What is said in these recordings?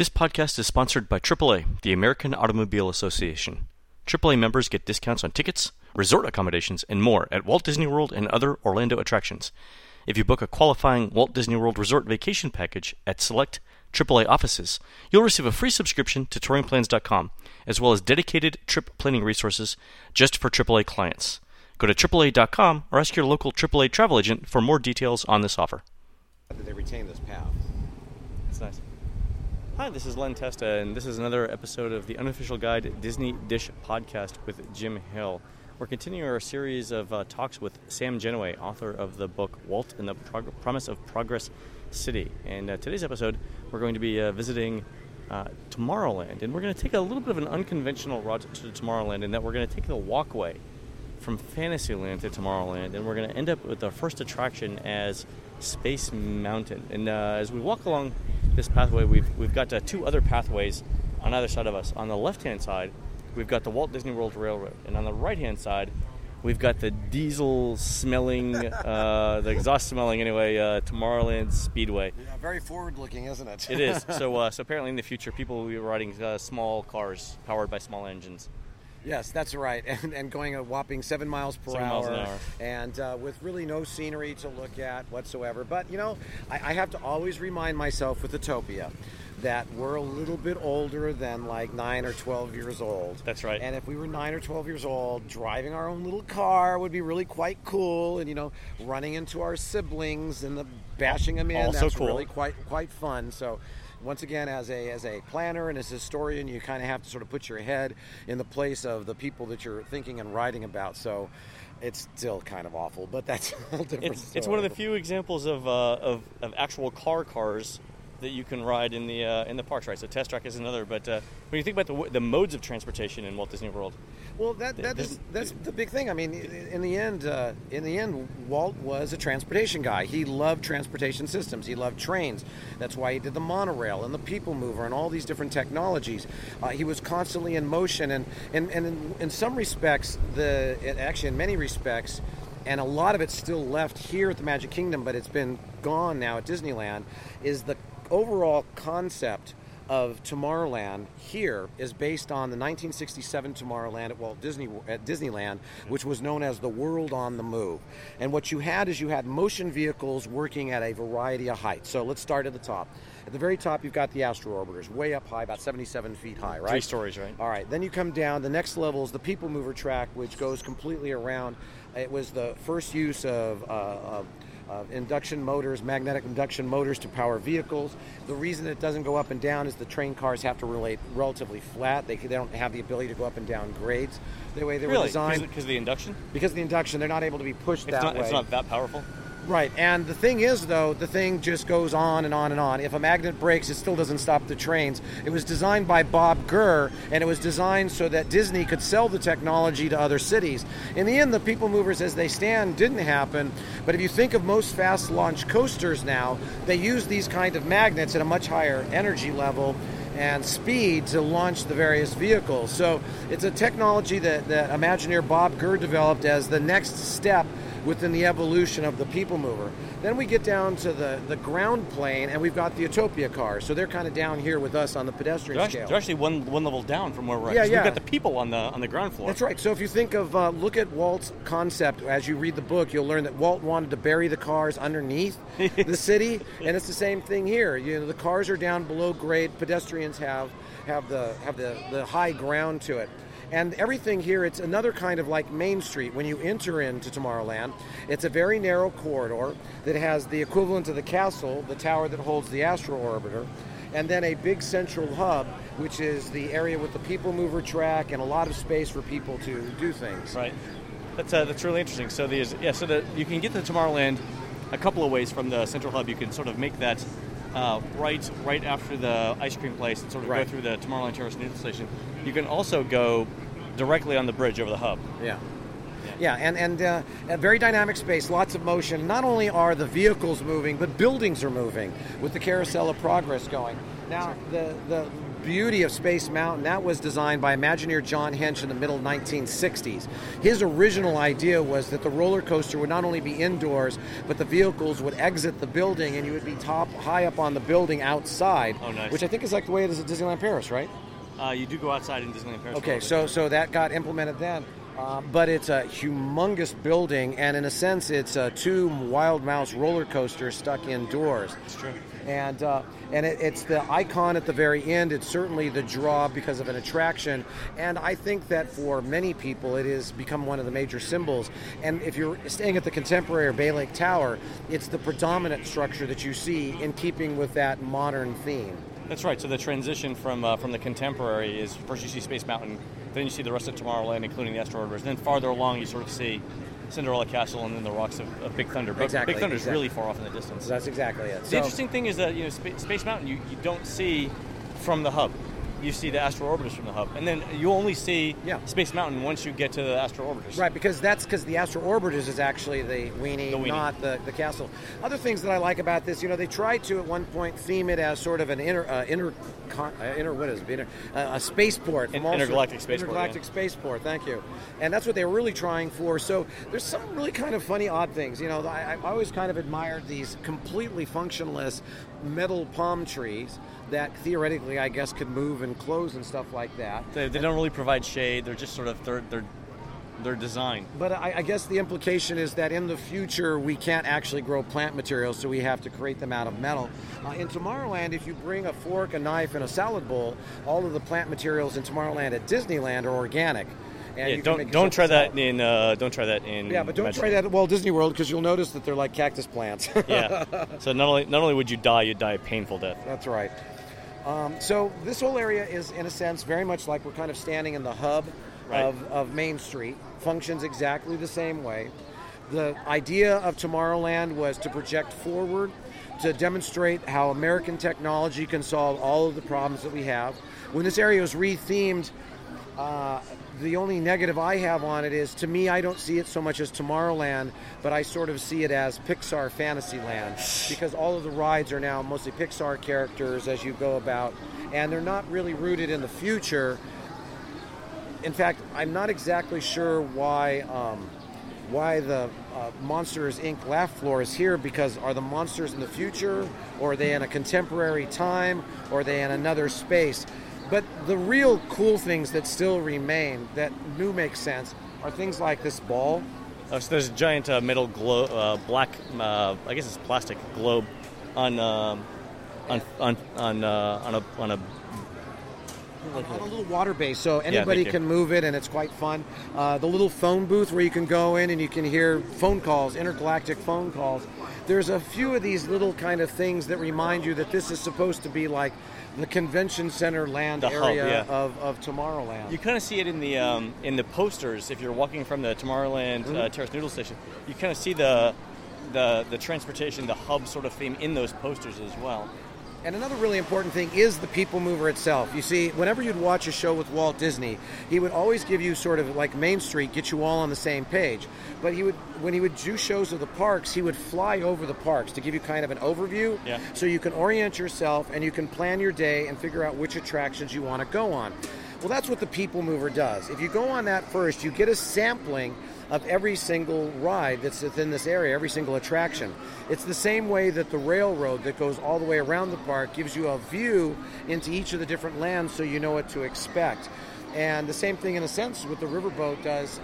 This podcast is sponsored by AAA, the American Automobile Association. AAA members get discounts on tickets, resort accommodations, and more at Walt Disney World and other Orlando attractions. If you book a qualifying Walt Disney World Resort Vacation Package at select AAA offices, you'll receive a free subscription to touringplans.com, as well as dedicated trip planning resources just for AAA clients. Go to AAA.com or ask your local AAA travel agent for more details on this offer. They retain this path. That's nice. Hi, this is Len Testa, and this is another episode of the Unofficial Guide Disney Dish Podcast with Jim Hill. We're continuing our series of talks with Sam Gennawey, author of the book Walt and the Promise of Progress City. And today's episode, we're going to be visiting Tomorrowland. And we're going to take a little bit of an unconventional route to Tomorrowland in that we're going to take the walkway from Fantasyland to Tomorrowland. And we're going to end up with our first attraction as Space Mountain. And as we walk along this pathway, we've got two other pathways on either side of us. On the left-hand side, we've got the Walt Disney World Railroad, and on the right-hand side, we've got the diesel-smelling, the exhaust-smelling anyway, Tomorrowland Speedway. Yeah, very forward-looking, isn't it? It is. So apparently in the future, people will be riding small cars powered by small engines. Yes, that's right, and going a whopping 7 miles an hour, and with really no scenery to look at whatsoever. But, you know, I have to always remind myself with Utopia that we're a little bit older than like 9 or 12 years old. That's right. And if we were 9 or 12 years old, driving our own little car would be really quite cool, and, you know, running into our siblings and bashing them in, also that's cool. Really quite fun, so... Once again, as a planner and as a historian, you kind of have to sort of put your head in the place of the people that you're thinking and writing about. So it's still kind of awful, but that's a whole different story. It's one of the few examples of actual cars that you can ride in the parks, right? So Test Track is another, but when you think about the modes of transportation in Walt Disney World, well, that's the big thing. I mean, in the end, Walt was a transportation guy. He loved transportation systems. He loved trains. That's why he did the monorail and the People Mover and all these different technologies. He was constantly in motion, and in some respects, in many respects. And a lot of it's still left here at the Magic Kingdom, but it's been gone now at Disneyland, is the overall concept of Tomorrowland here is based on the 1967 Tomorrowland at Disneyland, which was known as the World on the Move. And what you had motion vehicles working at a variety of heights. So let's start at the top. At the very top, you've got the Astro Orbiters, way up high, about 77 feet high, right? 3 stories, right? All right. Then you come down. The next level is the People Mover track, which goes completely around. It was the first use of magnetic induction motors to power vehicles. The reason it doesn't go up and down is the train cars have to relate relatively flat. They don't have the ability to go up and down grades the way they were designed. Because of the induction? Because of the induction, they're not able to be pushed way. It's not that powerful? Right, and the thing is, though, the thing just goes on and on and on. If a magnet breaks, it still doesn't stop the trains. It was designed by Bob Gurr, and it was designed so that Disney could sell the technology to other cities. In the end, the People Movers as they stand didn't happen, but if you think of most fast launch coasters now, they use these kind of magnets at a much higher energy level and speed to launch the various vehicles. So it's a technology that Imagineer Bob Gurr developed as the next step within the evolution of the People Mover. Then we get down to the ground plane, and we've got the Utopia cars. So they're kind of down here with us on the pedestrian scale. They're actually one level down from where we're at. Yeah, yeah. We've got the people on the ground floor. That's right. So if you think of, look at Walt's concept, as you read the book, you'll learn that Walt wanted to bury the cars underneath the city, and it's the same thing here. You know, the cars are down below grade, pedestrians have the high ground to it. And everything here, it's another kind of like Main Street. When you enter into Tomorrowland, it's a very narrow corridor that has the equivalent of the castle, the tower that holds the Astro Orbiter, and then a big central hub, which is the area with the People Mover track and a lot of space for people to do things. Right. That's really interesting. So you can get to Tomorrowland a couple of ways from the central hub. You can sort of make that right after the ice cream place and sort of go through the Tomorrowland Terrace news station. You can also go directly on the bridge over the hub. Yeah. Yeah, and a very dynamic space, lots of motion. Not only are the vehicles moving, but buildings are moving with the Carousel of Progress going. Now, the beauty of Space Mountain, that was designed by Imagineer John Hench in the middle 1960s. His original idea was that the roller coaster would not only be indoors, but the vehicles would exit the building and you would be high up on the building outside. Oh, nice. Which I think is like the way it is at Disneyland Paris, right? You do go outside in Disneyland Paris. Okay, so that got implemented then. But it's a humongous building, and in a sense, it's two Wild Mouse roller coasters stuck indoors. That's true. And it's the icon at the very end. It's certainly the draw because of an attraction. And I think that for many people, it has become one of the major symbols. And if you're staying at the Contemporary or Bay Lake Tower, it's the predominant structure that you see in keeping with that modern theme. That's right. So the transition from the Contemporary is first you see Space Mountain, then you see the rest of Tomorrowland, including the Astro Orbiter. And then farther along, you sort of see Cinderella Castle and then the rocks of Big Thunder. But exactly, Big Thunder is really far off in the distance. That's exactly it. The interesting thing is that Space Mountain you don't see from the hub. You see the Astro Orbiters from the hub. And then you only see Space Mountain once you get to the Astro Orbiters. Right, because the Astro Orbiters is actually the weenie. Not the castle. Other things that I like about this, they tried to at one point theme it as sort of an a spaceport. Intergalactic spaceport. Intergalactic spaceport, thank you. And that's what they were really trying for. So there's some really kind of funny, odd things. I've always kind of admired these completely functionless metal palm trees that theoretically, I guess, could move and close and stuff like that. They don't really provide shade. They're just sort of they're designed. But I guess the implication is that in the future, we can't actually grow plant materials, so we have to create them out of metal. In Tomorrowland, if you bring a fork, a knife, and a salad bowl, all of the plant materials in Tomorrowland at Disneyland are organic. And don't try that at Walt Disney World, because you'll notice that they're like cactus plants. Yeah. So not only would you die a painful death. That's right. So this whole area is, in a sense, very much like we're kind of standing in the hub of Main Street. Functions exactly the same way. The idea of Tomorrowland was to project forward, to demonstrate how American technology can solve all of the problems that we have. When this area was rethemed, the only negative I have on it is, to me, I don't see it so much as Tomorrowland, but I sort of see it as Pixar Fantasyland, because all of the rides are now mostly Pixar characters as you go about, and they're not really rooted in the future. In fact, I'm not exactly sure why the Monsters, Inc. Laugh Floor is here, because are the monsters in the future, or are they in a contemporary time, or are they in another space? But the real cool things that still remain that do make sense are things like this ball. So there's a giant metal globe, black, I guess it's plastic globe on a little water base, so anybody can move it, and it's quite fun. The little phone booth where you can go in and you can hear phone calls, intergalactic phone calls. There's a few of these little kind of things that remind you that this is supposed to be like the convention center of Tomorrowland. You kind of see it in the posters. If you're walking from the Tomorrowland Terrace Noodle Station, you kind of see the transportation, the hub sort of theme in those posters as well. And another really important thing is the People Mover itself. You see, whenever you'd watch a show with Walt Disney, he would always give you sort of like Main Street, get you all on the same page. But when he would do shows of the parks, he would fly over the parks to give you kind of an overview. Yeah. So you can orient yourself and you can plan your day and figure out which attractions you want to go on. Well, that's what the People Mover does. If you go on that first, you get a sampling of every single ride that's within this area, every single attraction. It's the same way that the railroad that goes all the way around the park gives you a view into each of the different lands, so you know what to expect. And the same thing, in a sense, what the riverboat does.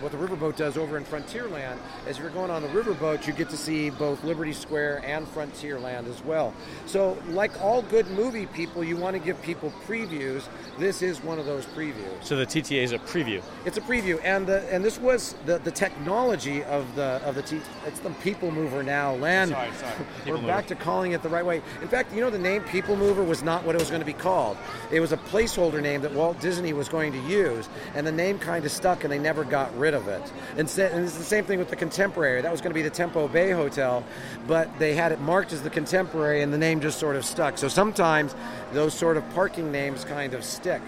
What the riverboat does over in Frontierland is, if you're going on the riverboat, you get to see both Liberty Square and Frontierland as well. So, like all good movie people, you want to give people previews. This is one of those previews. So the TTA is a preview. It's a preview, and this was the technology of the it's the People Mover now, Len. Sorry. We're back to calling it the right way. In fact, the name People Mover was not what it was going to be called. It was a placeholder name that Walt Disney was going to use, and the name kind of stuck, and they never got rid of it. And it's the same thing with the Contemporary. That was going to be the Tempo Bay Hotel, but they had it marked as the Contemporary, and the name just sort of stuck. So sometimes those sort of parking names kind of stick.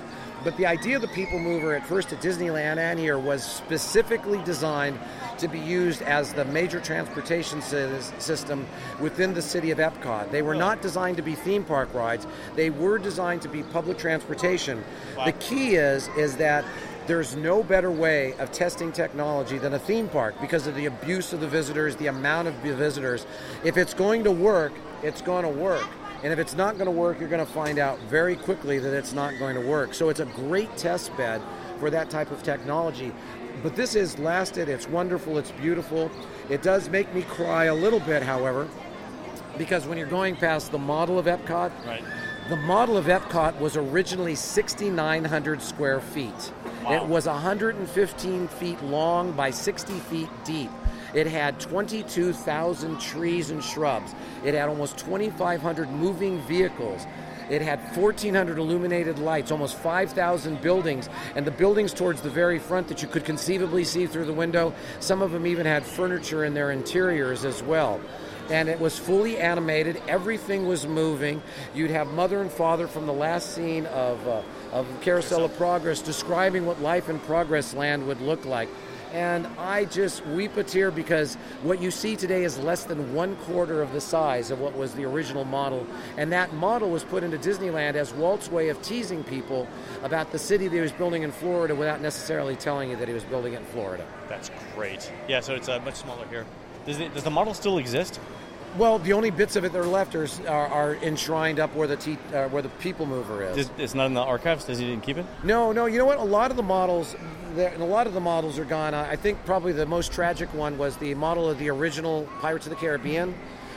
But the idea of the People Mover at first at Disneyland and here was specifically designed to be used as the major transportation system within the city of Epcot. They were not designed to be theme park rides. They were designed to be public transportation. Wow. The key is that there's no better way of testing technology than a theme park because of the abuse of the visitors, the amount of visitors. If it's going to work, it's going to work. And if it's not going to work, you're going to find out very quickly that it's not going to work. So it's a great test bed for that type of technology. But this has lasted. It's wonderful. It's beautiful. It does make me cry a little bit, however, because when you're going past the model of Epcot, right. The model of Epcot was originally 6,900 square feet. Wow. It was 115 feet long by 60 feet deep. It had 22,000 trees and shrubs. It had almost 2,500 moving vehicles. It had 1,400 illuminated lights, almost 5,000 buildings, and the buildings towards the very front that you could conceivably see through the window, some of them even had furniture in their interiors as well. And it was fully animated. Everything was moving. You'd have mother and father from the last scene of Carousel of Progress describing what life in Progress Land would look like. And I just weep a tear because what you see today is less than one quarter of the size of what was the original model. And that model was put into Disneyland as Walt's way of teasing people about the city that he was building in Florida without necessarily telling you that he was building it in Florida. That's great. Yeah, so it's much smaller here. Does the model still exist? Well, the only bits of it that are left are enshrined up where the People Mover is. It's not in the archives? Does he didn't keep it? No. You know what? A lot of the models are gone. I think probably the most tragic one was the model of the original Pirates of the Caribbean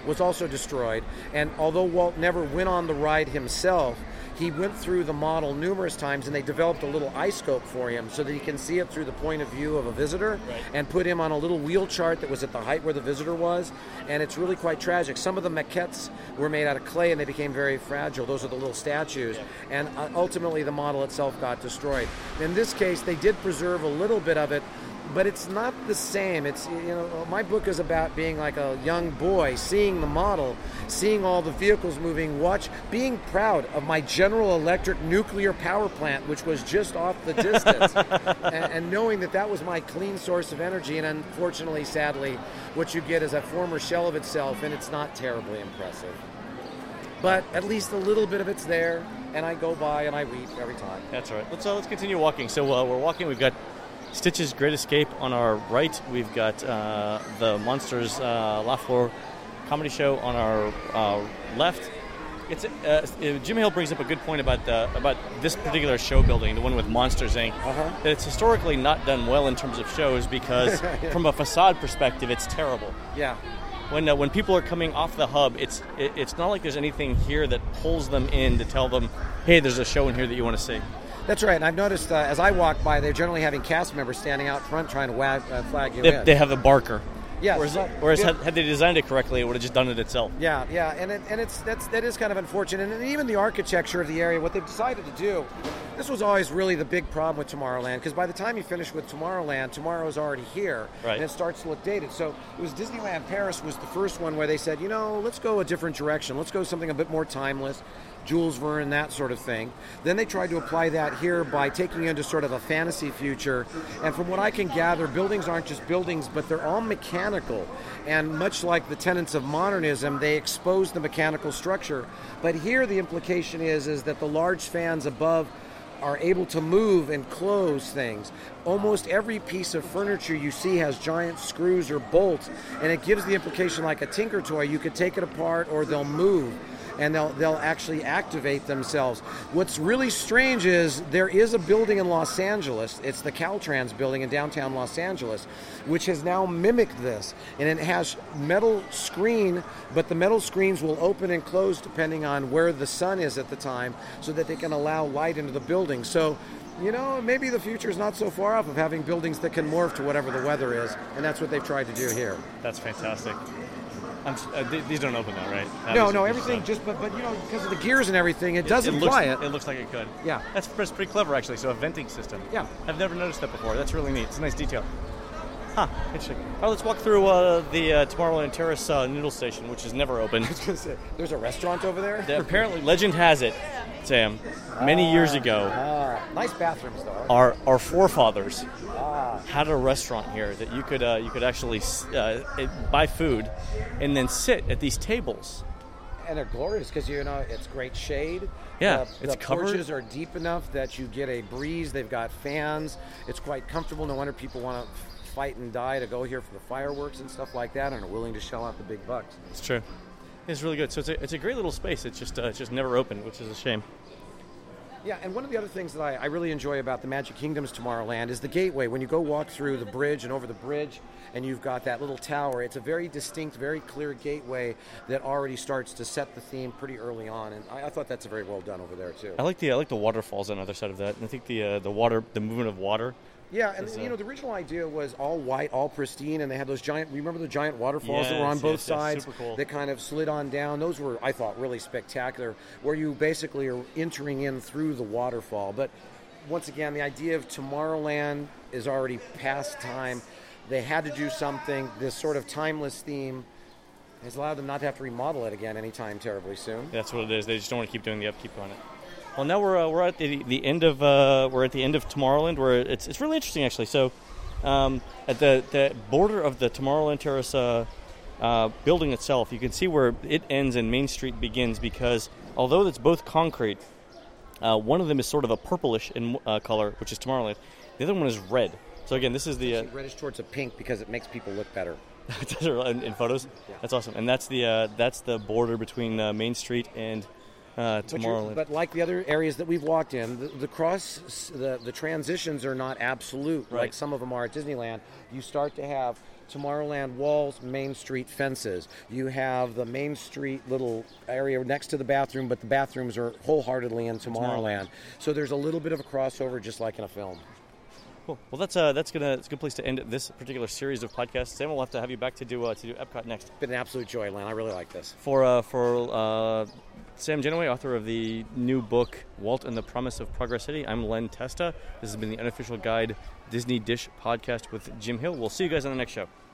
was also destroyed. And although Walt never went on the ride himself, he went through the model numerous times, and they developed a little eye scope for him so that he can see it through the point of view of a visitor, right. And put him on a little wheel chart that was at the height where the visitor was, and it's really quite tragic. Some of the maquettes were made out of clay, and they became very fragile. Those are the little statues, yeah. And ultimately the model itself got destroyed. In this case, they did preserve a little bit of it, but it's not the same. It's, you know, my book is about being like a young boy, seeing the model, seeing all the vehicles moving, being proud of my General Electric nuclear power plant, which was just off the distance, and knowing that was my clean source of energy. And unfortunately, sadly, what you get is a former shell of itself, and it's not terribly impressive. But at least a little bit of it's there, and I go by and I weep every time. That's all right. Let's continue walking. So we're walking. We've got Stitch's Great Escape on our right. We've got the Monsters Laugh Floor comedy show on our left. It's Jim Hill brings up a good point about this particular show building, the one with Monsters, Inc. Uh-huh. That it's historically not done well in terms of shows because from a facade perspective, it's terrible. Yeah. When people are coming off the hub, it's not like there's anything here that pulls them in to tell them, hey, there's a show in here that you want to see. That's right, and I've noticed as I walk by, they're generally having cast members standing out front trying to flag you in. They have a barker. Yes. Whereas had they designed it correctly, it would have just done it itself. Yeah, and that is kind of unfortunate. And even the architecture of the area, what they've decided to do, this was always really the big problem with Tomorrowland, because by the time you finish with Tomorrowland, tomorrow's already here, right. And it starts to look dated. So it was Disneyland Paris was the first one where they said, let's go a different direction. Let's go something a bit more timeless. Jules Verne, that sort of thing. Then they tried to apply that here by taking you into sort of a fantasy future. And from what I can gather, buildings aren't just buildings, but they're all mechanical. And much like the tenets of modernism, they expose the mechanical structure. But here the implication is that the large fans above are able to move and close things. Almost every piece of furniture you see has giant screws or bolts, and it gives the implication, like a Tinker Toy, you could take it apart or they'll move. And they'll actually activate themselves. What's really strange is there is a building in Los Angeles. It's the Caltrans building in downtown Los Angeles, which has now mimicked this. And it has metal screen, but the metal screens will open and close depending on where the sun is at the time so that they can allow light into the building. So, maybe the future is not so far off of having buildings that can morph to whatever the weather is. And that's what they've tried to do here. That's fantastic. These don't open now, right? No, everything just, but because of the gears and everything, it doesn't fly it. It looks like it could. Yeah. That's pretty clever, actually, so a venting system. Yeah. I've never noticed that before. That's really neat. It's a nice detail. Huh, interesting. All right, let's walk through the Tomorrowland Terrace noodle station, which is never open. I was going to say, there's a restaurant over there? Apparently, legend has it, Sam, many years ago. Nice bathrooms, though. Our forefathers had a restaurant here that you could actually buy food and then sit at these tables. And they're glorious because, it's great shade. Yeah, it's covered. The porches are deep enough that you get a breeze. They've got fans. It's quite comfortable. No wonder people want to fight and die to go here for the fireworks and stuff like that, and are willing to shell out the big bucks. It's true. It's really good. So it's a great little space. It's just never open, which is a shame. Yeah, and one of the other things that I really enjoy about the Magic Kingdom's Tomorrowland is the gateway. When you go walk through the bridge and over the bridge, and you've got that little tower, it's a very distinct, very clear gateway that already starts to set the theme pretty early on. And I thought that's very well done over there too. I like the waterfalls on the other side of that, and I think the movement of water. Yeah, and the original idea was all white, all pristine, and they had those giant, remember the giant waterfalls that were on both sides? Super cool. That kind of slid on down. Those were, I thought, really spectacular, where you basically are entering in through the waterfall. But once again, the idea of Tomorrowland is already past time. They had to do something. This sort of timeless theme has allowed them not to have to remodel it again anytime terribly soon. That's what it is. They just don't want to keep doing the upkeep on it. Well, now we're at the end of Tomorrowland, where it's really interesting actually. So, at the border of the Tomorrowland Terrace building itself, you can see where it ends and Main Street begins. Because although it's both concrete, one of them is sort of a purplish in color, which is Tomorrowland. The other one is red. So again, this is the reddish towards a pink because it makes people look better. In photos, yeah. That's awesome. And that's the border between Main Street and. But like the other areas that we've walked in, the transitions are not absolute, right. Like some of them are at Disneyland. You start to have Tomorrowland walls, Main Street fences. You have the Main Street little area next to the bathroom, but the bathrooms are wholeheartedly in Tomorrowland. So there's a little bit of a crossover, just like in a film. Cool. Well, that's a good place to end this particular series of podcasts. Sam, we'll have to have you back to do Epcot next. It's been an absolute joy, Len. I really like this. For Sam Gennawey, author of the new book Walt and the Promise of Progress City. I'm Len Testa. This has been the Unofficial Guide Disney Dish Podcast with Jim Hill. We'll see you guys on the next show.